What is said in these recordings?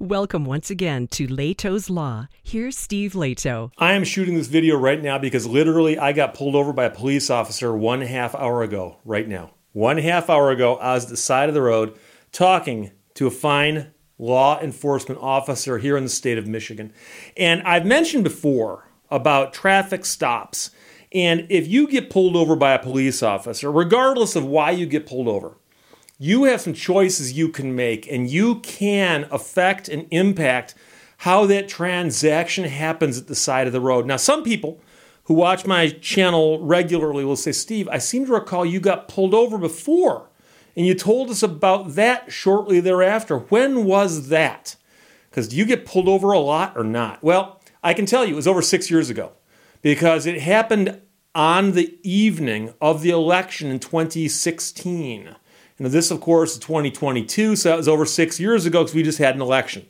Welcome once again to Lato's Law. Here's Steve Lato. I am shooting this video right now because literally I got pulled over by a police officer 1.5 hours ago right now. 1.5 hours ago, I was at the side of the road talking to a fine law enforcement officer here in the state of Michigan. And I've mentioned before about traffic stops. And if you get pulled over by a police officer, regardless of why you get pulled over, you have some choices you can make, and you can affect and impact how that transaction happens at the side of the road. Now, some people who watch my channel regularly will say, Steve, I seem to recall you got pulled over before, and you told us about that shortly thereafter. When was that? Because do you get pulled over a lot or not? Well, I can tell you it was over 6 years ago, because it happened on the evening of the election in 2016. And this, of course, is 2022, so that was over 6 years ago because we just had an election.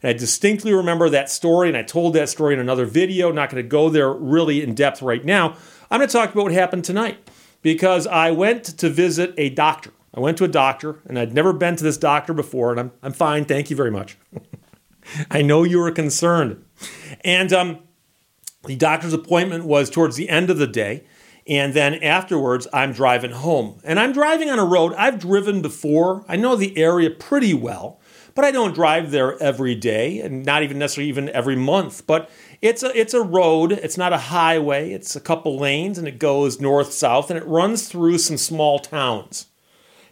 And I distinctly remember that story, and I told that story in another video. Not going to go there really in depth right now. I'm going to talk about what happened tonight because I went to visit a doctor. I went to a doctor, and I'd never been to this doctor before, and I'm fine. Thank you very much. I know you were concerned. And the doctor's appointment was towards the end of the day. And then afterwards, I'm driving home. And I'm driving on a road I've driven before. I know the area pretty well, but I don't drive there every day and not even necessarily even every month. But it's a road. It's not a highway. It's a couple lanes, and it goes north-south, and it runs through some small towns.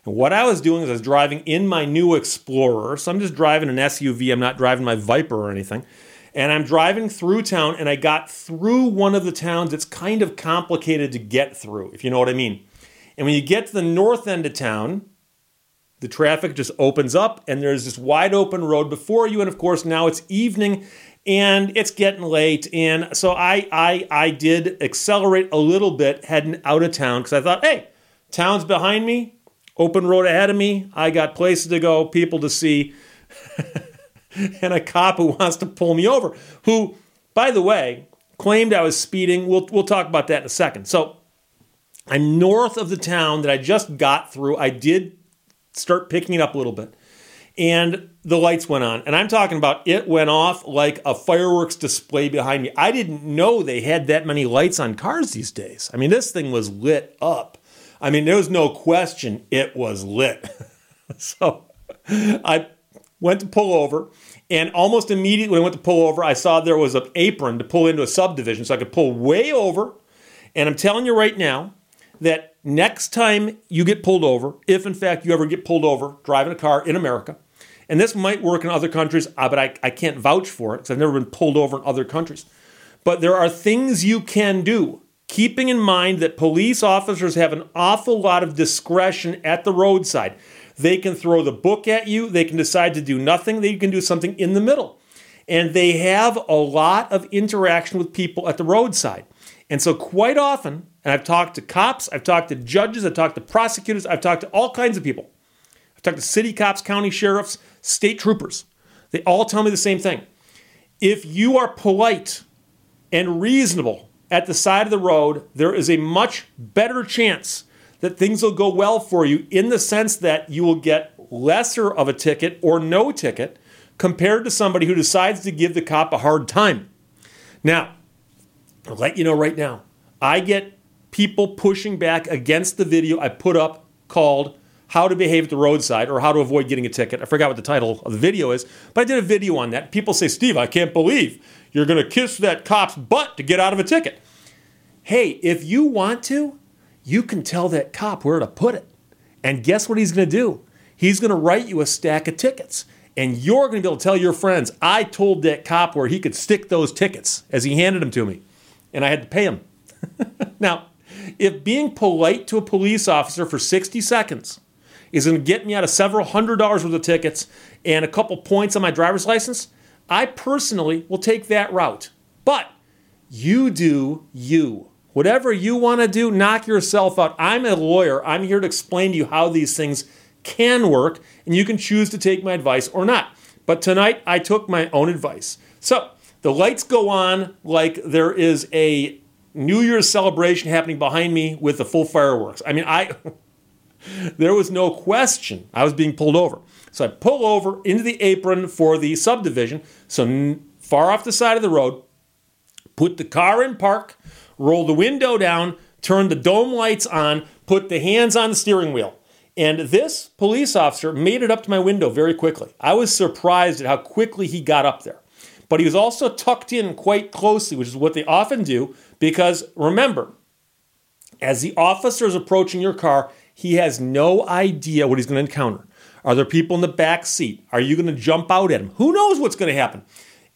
And what I was doing is I was driving in my new Explorer. So I'm just driving an SUV. I'm not driving my Viper or anything. And I'm driving through town, and I got through one of the towns that's kind of complicated to get through, if you know what I mean. And when you get to the north end of town, the traffic just opens up, and there's this wide open road before you. And, of course, now it's evening, and it's getting late. And so I did accelerate a little bit heading out of town because I thought, hey, town's behind me, open road ahead of me. I got places to go, people to see. And a cop who wants to pull me over, who, by the way, claimed I was speeding. We'll talk about that in a second. So I'm north of the town that I just got through. I did start picking it up a little bit. And the lights went on. And I'm talking about it went off like a fireworks display behind me. I didn't know they had that many lights on cars these days. I mean, this thing was lit up. I mean, there was no question it was lit. So I went to pull over, and almost immediately when I went to pull over, I saw there was an apron to pull into a subdivision, so I could pull way over. And I'm telling you right now that next time you get pulled over, if in fact you ever get pulled over driving a car in America, and this might work in other countries, but I can't vouch for it because I've never been pulled over in other countries. But there are things you can do, keeping in mind that police officers have an awful lot of discretion at the roadside. They can throw the book at you. They can decide to do nothing. They can do something in the middle. And they have a lot of interaction with people at the roadside. And so quite often, and I've talked to cops, I've talked to judges, I've talked to prosecutors, I've talked to all kinds of people. I've talked to city cops, county sheriffs, state troopers. They all tell me the same thing. If you are polite and reasonable at the side of the road, there is a much better chance that things will go well for you in the sense that you will get lesser of a ticket or no ticket compared to somebody who decides to give the cop a hard time. Now, I'll let you know right now, I get people pushing back against the video I put up called How to Behave at the Roadside or How to Avoid Getting a Ticket. I forgot what the title of the video is, but I did a video on that. People say, Steve, I can't believe you're going to kiss that cop's butt to get out of a ticket. Hey, if you want to, you can tell that cop where to put it. And guess what he's going to do? He's going to write you a stack of tickets. And you're going to be able to tell your friends, I told that cop where he could stick those tickets as he handed them to me. And I had to pay him. Now, if being polite to a police officer for 60 seconds is going to get me out of several $100s worth of tickets and a couple points on my driver's license, I personally will take that route. But you do you. Whatever you want to do, knock yourself out. I'm a lawyer. I'm here to explain to you how these things can work, and you can choose to take my advice or not. But tonight, I took my own advice. So the lights go on like there is a New Year's celebration happening behind me with the full fireworks. I mean, there was no question I was being pulled over. So I pull over into the apron for the subdivision, so far off the side of the road, put the car in park, roll the window down, turn the dome lights on, put the hands on the steering wheel. And this police officer made it up to my window very quickly. I was surprised at how quickly he got up there. But he was also tucked in quite closely, which is what they often do, because remember, as the officer is approaching your car, he has no idea what he's going to encounter. Are there people in the back seat? Are you going to jump out at him? Who knows what's going to happen?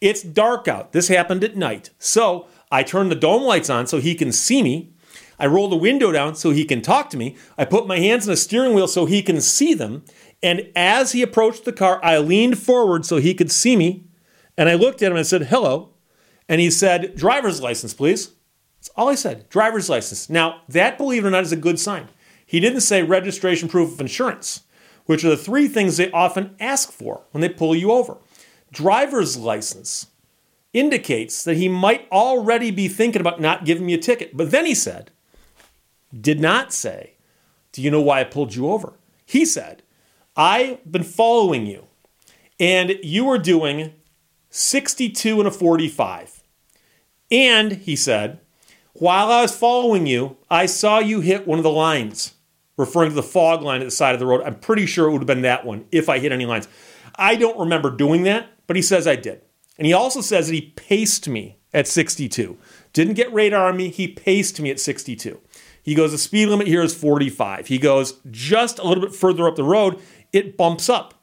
It's dark out. This happened at night. So I turn the dome lights on so he can see me. I roll the window down so he can talk to me. I put my hands on the steering wheel so he can see them. And as he approached the car, I leaned forward so he could see me. And I looked at him and said, hello. And he said, driver's license, please. That's all I said, driver's license. Now, that, believe it or not, is a good sign. He didn't say registration, proof of insurance, which are the three things they often ask for when they pull you over. Driver's license indicates that he might already be thinking about not giving me a ticket. But then he said, did not say, do you know why I pulled you over? He said, I've been following you, and you were doing 62 and a 45. And he said, while I was following you, I saw you hit one of the lines, referring to the fog line at the side of the road. I'm pretty sure it would have been that one if I hit any lines. I don't remember doing that, but he says I did. And he also says that he paced me at 62. Didn't get radar on me. He paced me at 62. He goes, the speed limit here is 45. He goes, just a little bit further up the road, it bumps up.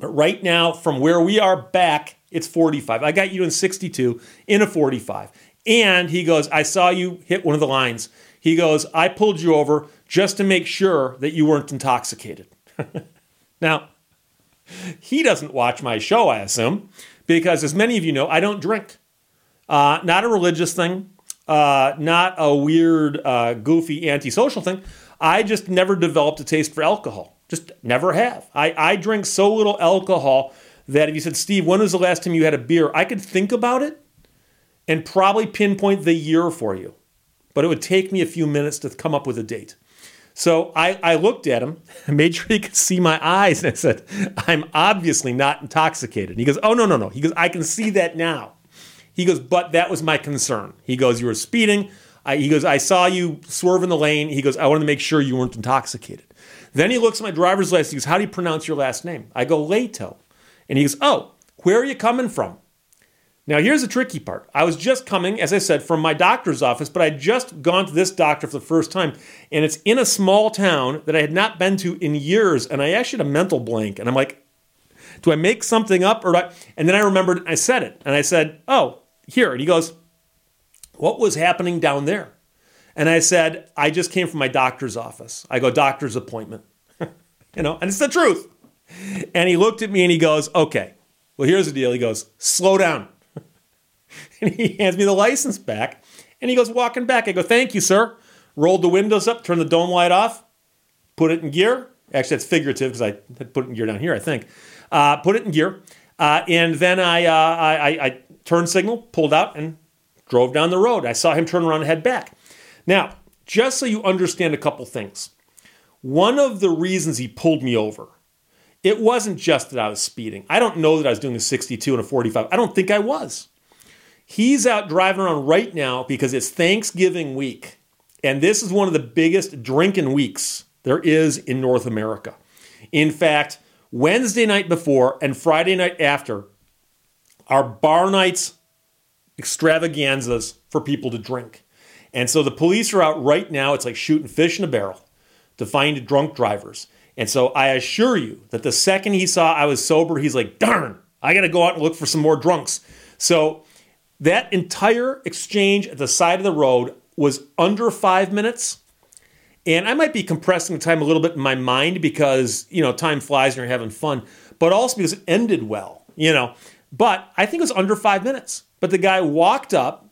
But right now, from where we are back, it's 45. I got you in 62 in a 45. And he goes, I saw you hit one of the lines. He goes, I pulled you over just to make sure that you weren't intoxicated. Now, he doesn't watch my show, I assume, because as many of you know, I don't drink. Not a religious thing. Not a weird, goofy, antisocial thing. I just never developed a taste for alcohol. Just never have. I drink so little alcohol that if you said, Steve, when was the last time you had a beer? I could think about it and probably pinpoint the year for you. But it would take me a few minutes to come up with a date. So I looked at him, made sure he could see my eyes, and I said, I'm obviously not intoxicated. And he goes, oh, no. He goes, I can see that now. He goes, but that was my concern. He goes, you were speeding. He goes, I saw you swerve in the lane. He goes, I wanted to make sure you weren't intoxicated. Then he looks at my driver's license. He goes, how do you pronounce your last name? I go, Lato. And he goes, oh, where are you coming from? Now, here's the tricky part. I was just coming, as I said, from my doctor's office, but I had just gone to this doctor for the first time. And it's in a small town that I had not been to in years. And I actually had a mental blank. And I'm like, do I make something up? And then I remembered, and I said it. And I said, oh, here. And he goes, what was happening down there? And I said, I just came from my doctor's office. I go, doctor's appointment. And it's the truth. And he looked at me and he goes, okay, well, here's the deal. He goes, slow down. And he hands me the license back. And he goes, walking back. I go, thank you, sir. Rolled the windows up, turned the dome light off, put it in gear. Actually, that's figurative because I had put it in gear down here, I think. Put it in gear. And then I turned signal, pulled out, and drove down the road. I saw him turn around and head back. Now, just so you understand a couple things. One of the reasons he pulled me over, it wasn't just that I was speeding. I don't know that I was doing a 62 and a 45. I don't think I was. He's out driving around right now because it's Thanksgiving week. And this is one of the biggest drinking weeks there is in North America. In fact, Wednesday night before and Friday night after are bar nights, extravaganzas for people to drink. And so the police are out right now. It's like shooting fish in a barrel to find drunk drivers. And so I assure you that the second he saw I was sober, he's like, darn, I got to go out and look for some more drunks. So that entire exchange at the side of the road was under 5 minutes. And I might be compressing the time a little bit in my mind because, time flies and you're having fun, but also because it ended well, But I think it was under 5 minutes. But the guy walked up,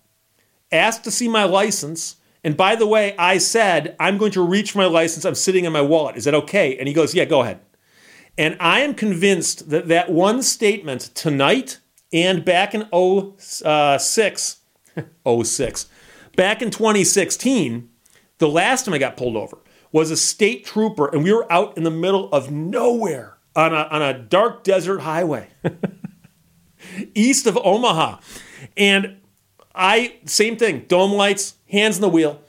asked to see my license. And by the way, I said, I'm going to reach for my license. I'm sitting in my wallet. Is that okay? And he goes, yeah, go ahead. And I am convinced that that one statement tonight and back in 2016, the last time I got pulled over was a state trooper, and we were out in the middle of nowhere. on a dark desert highway east of Omaha. And same thing, dome lights, hands on the wheel,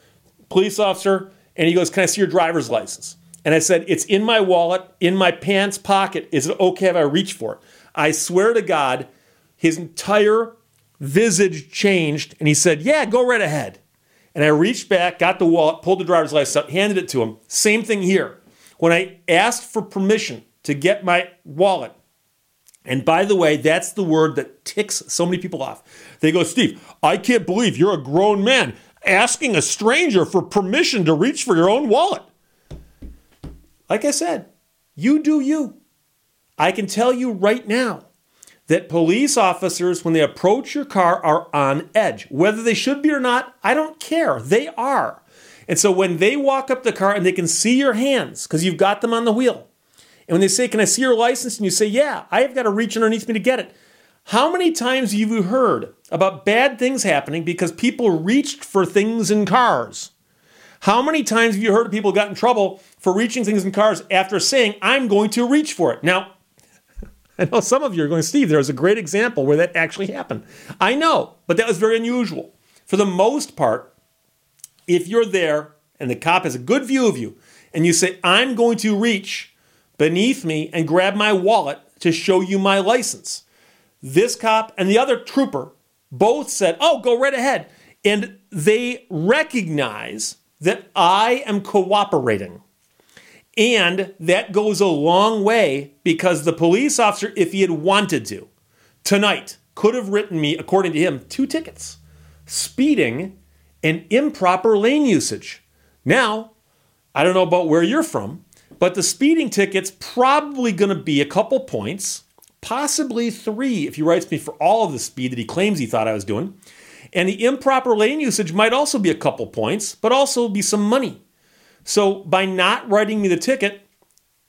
police officer. And he goes, "Can I see your driver's license?" And I said, "It's in my wallet, in my pants pocket. Is it okay if I reach for it?" I swear to God, his entire visage changed. And he said, "Yeah, go right ahead." And I reached back, got the wallet, pulled the driver's license out, handed it to him. Same thing here. When I asked for permission to get my wallet, and by the way, that's the word that ticks so many people off. They go, "Steve, I can't believe you're a grown man asking a stranger for permission to reach for your own wallet." Like I said, you do you. I can tell you right now that police officers, when they approach your car, are on edge. Whether they should be or not, I don't care. They are. And so when they walk up the car and they can see your hands because you've got them on the wheel, and when they say, "Can I see your license?" and you say, "Yeah, I have got to reach underneath me to get it." How many times have you heard about bad things happening because people reached for things in cars? How many times have you heard people got in trouble for reaching things in cars after saying, "I'm going to reach for it"? Now, I know some of you are going, "Steve, there's a great example where that actually happened." I know, but that was very unusual. For the most part, if you're there and the cop has a good view of you and you say, "I'm going to reach beneath me and grab my wallet to show you my license," this cop and the other trooper both said, "Oh, go right ahead." And they recognize that I am cooperating. And that goes a long way, because the police officer, if he had wanted to, tonight could have written me, according to him, 2 tickets, speeding and improper lane usage. Now, I don't know about where you're from, but the speeding ticket's probably going to be a couple points, possibly 3 if he writes me for all of the speed that he claims he thought I was doing. And the improper lane usage might also be a couple points, but also be some money. So by not writing me the ticket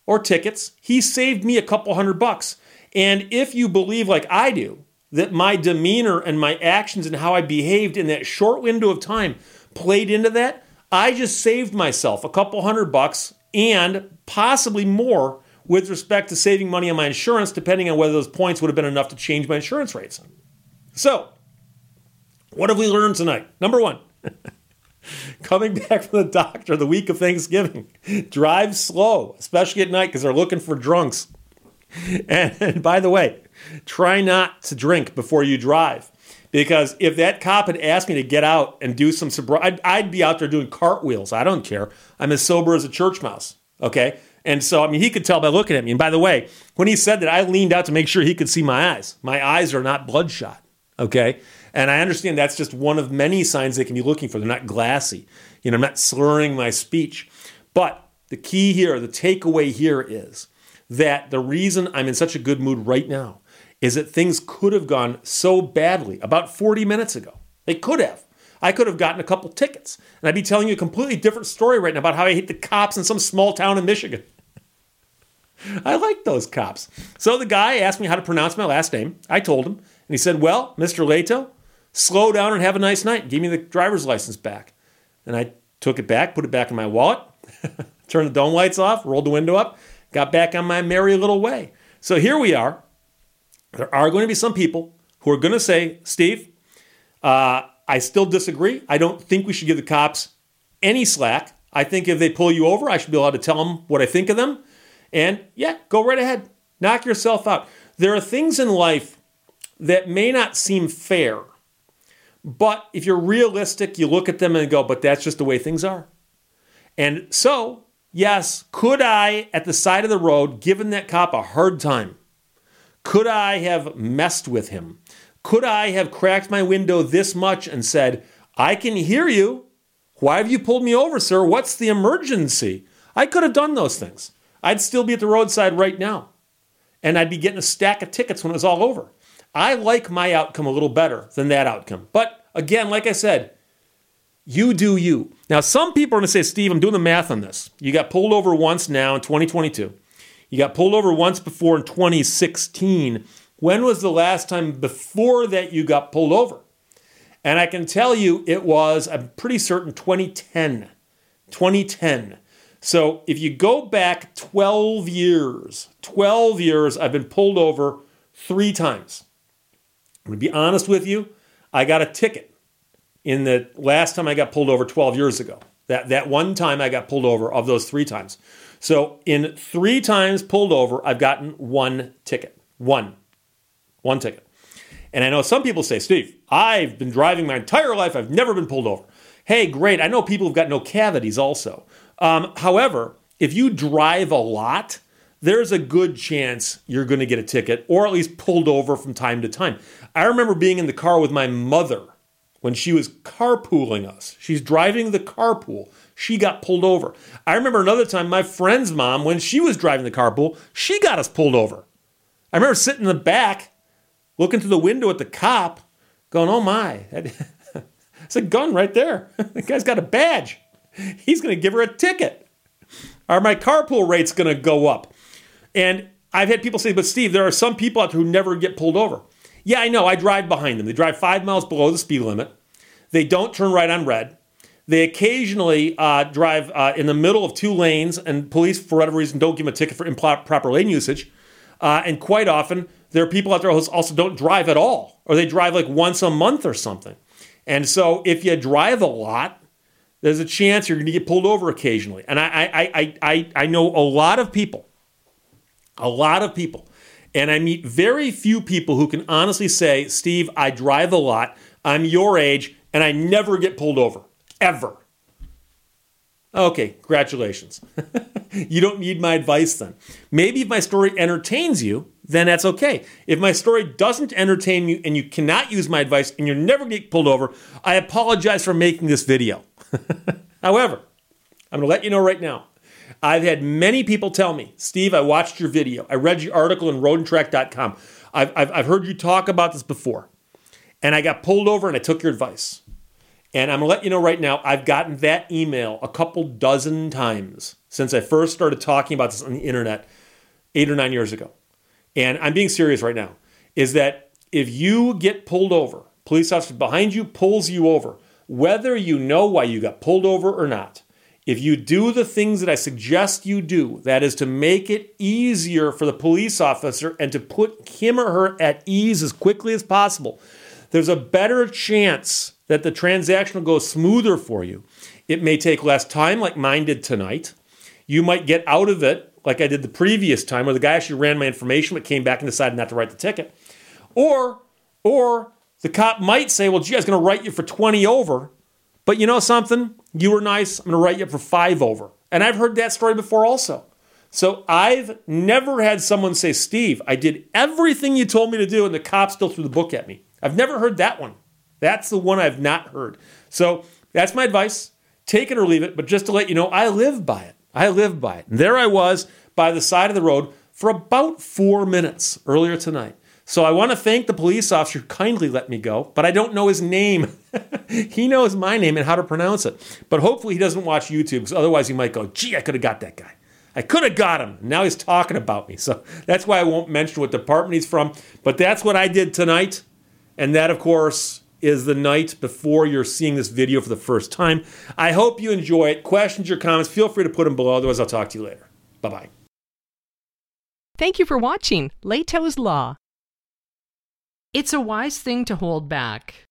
or tickets, he saved me a couple $100. And if you believe, like I do, that my demeanor and my actions and how I behaved in that short window of time played into that, I just saved myself a couple $100 and possibly more with respect to saving money on my insurance, depending on whether those points would have been enough to change my insurance rates. So, what have we learned tonight? Number 1, coming back from the doctor the week of Thanksgiving, drive slow, especially at night, because they're looking for drunks. And by the way, try not to drink before you drive, because if that cop had asked me to get out and do some sobriety, I'd be out there doing cartwheels. I don't care. I'm as sober as a church mouse, okay? And so, I mean, he could tell by looking at me. And by the way, when he said that, I leaned out to make sure he could see my eyes. My eyes are not bloodshot, okay? And I understand that's just one of many signs they can be looking for. They're not glassy. You know, I'm not slurring my speech. But the key here, the takeaway here is that the reason I'm in such a good mood right now is that things could have gone so badly about 40 minutes ago. They could have. I could have gotten a couple tickets. And I'd be telling you a completely different story right now about how I hate the cops in some small town in Michigan. I like those cops. So the guy asked me how to pronounce my last name. I told him. And he said, "Well, Mr. Lato, slow down and have a nice night." Give me the driver's license back. And I took it back, put it back in my wallet, turned the dome lights off, rolled the window up, got back on my merry little way. So here we are. There are going to be some people who are going to say, "Steve, I still disagree. I don't think we should give the cops any slack. I think if they pull you over, I should be allowed to tell them what I think of them." And yeah, go right ahead. Knock yourself out. There are things in life that may not seem fair, but if you're realistic, you look at them and go, but that's just the way things are. And so, yes, could I, at the side of the road, given that cop a hard time? Could I have messed with him? Could I have cracked my window this much and said, "I can hear you. Why have you pulled me over, sir? What's the emergency?" I could have done those things. I'd still be at the roadside right now. And I'd be getting a stack of tickets when it was all over. I like my outcome a little better than that outcome. But again, like I said, you do you. Now, some people are going to say, "Steve, I'm doing the math on this. You got pulled over once now in 2022. You got pulled over once before in 2016. When was the last time before that you got pulled over?" And I can tell you it was, I'm pretty certain, 2010. So if you go back 12 years, I've been pulled over 3 times. I'm going to be honest with you. I got a ticket in the last time I got pulled over 12 years ago. That one time I got pulled over of those 3 times. So in 3 times pulled over, I've gotten one ticket. One ticket. And I know some people say, Steve, I've been driving my entire life. I've never been pulled over. Hey, great. I know people who've got no cavities also. However, if you drive a lot, there's a good chance you're going to get a ticket or at least pulled over from time to time. I remember being in the car with my mother when she was carpooling us. She's driving the carpool. She got pulled over. I remember another time my friend's mom, when she was driving the carpool, she got us pulled over. I remember sitting in the back, looking through the window at the cop, going, oh my, it's a gun right there. The guy's got a badge. He's going to give her a ticket. Or my carpool rate's going to go up. And I've had people say, but Steve, there are some people out there who never get pulled over. Yeah, I know. I drive behind them. They drive 5 miles below the speed limit. They don't turn right on red. They occasionally drive in the middle of 2 lanes, and police, for whatever reason, don't give them a ticket for improper lane usage. And quite often, there are people out there who also don't drive at all, or they drive like once a month or something. And so if you drive a lot, there's a chance you're going to get pulled over occasionally. And I know a lot of people, and I meet very few people who can honestly say, Steve, I drive a lot, I'm your age, and I never get pulled over, ever. Okay, congratulations. You don't need my advice then. Maybe if my story entertains you, then that's okay. If my story doesn't entertain you and you cannot use my advice and you're never going to get pulled over, I apologize for making this video. However, I'm going to let you know right now, I've had many people tell me, Steve, I watched your video. I read your article in roadandtrack.com. I've heard you talk about this before. And I got pulled over and I took your advice. And I'm going to let you know right now, I've gotten that email a couple dozen times since I first started talking about this on the internet 8 or 9 years ago. And I'm being serious right now, is that if you get pulled over, police officer behind you pulls you over, whether you know why you got pulled over or not, if you do the things that I suggest you do, that is to make it easier for the police officer and to put him or her at ease as quickly as possible, there's a better chance that the transaction will go smoother for you. It may take less time, like mine did tonight. You might get out of it, like I did the previous time, where the guy actually ran my information but came back and decided not to write the ticket. Or the cop might say, well, gee, I was going to write you for 20 over, but you know something? You were nice. I'm going to write you up for 5 over. And I've heard that story before also. So I've never had someone say, Steve, I did everything you told me to do and the cop still threw the book at me. I've never heard that one. That's the one I've not heard. So that's my advice. Take it or leave it. But just to let you know, I live by it. And there I was by the side of the road for about 4 minutes earlier tonight. So I want to thank the police officer who kindly let me go, but I don't know his name. He knows my name and how to pronounce it. But hopefully he doesn't watch YouTube, because otherwise he might go, gee, I could have got that guy. I could have got him. Now he's talking about me. So that's why I won't mention what department he's from. But that's what I did tonight. And that, of course, is the night before you're seeing this video for the first time. I hope you enjoy it. Questions or comments, feel free to put them below. Otherwise, I'll talk to you later. Bye-bye. Thank you for watching Lato's Law. It's a wise thing to hold back.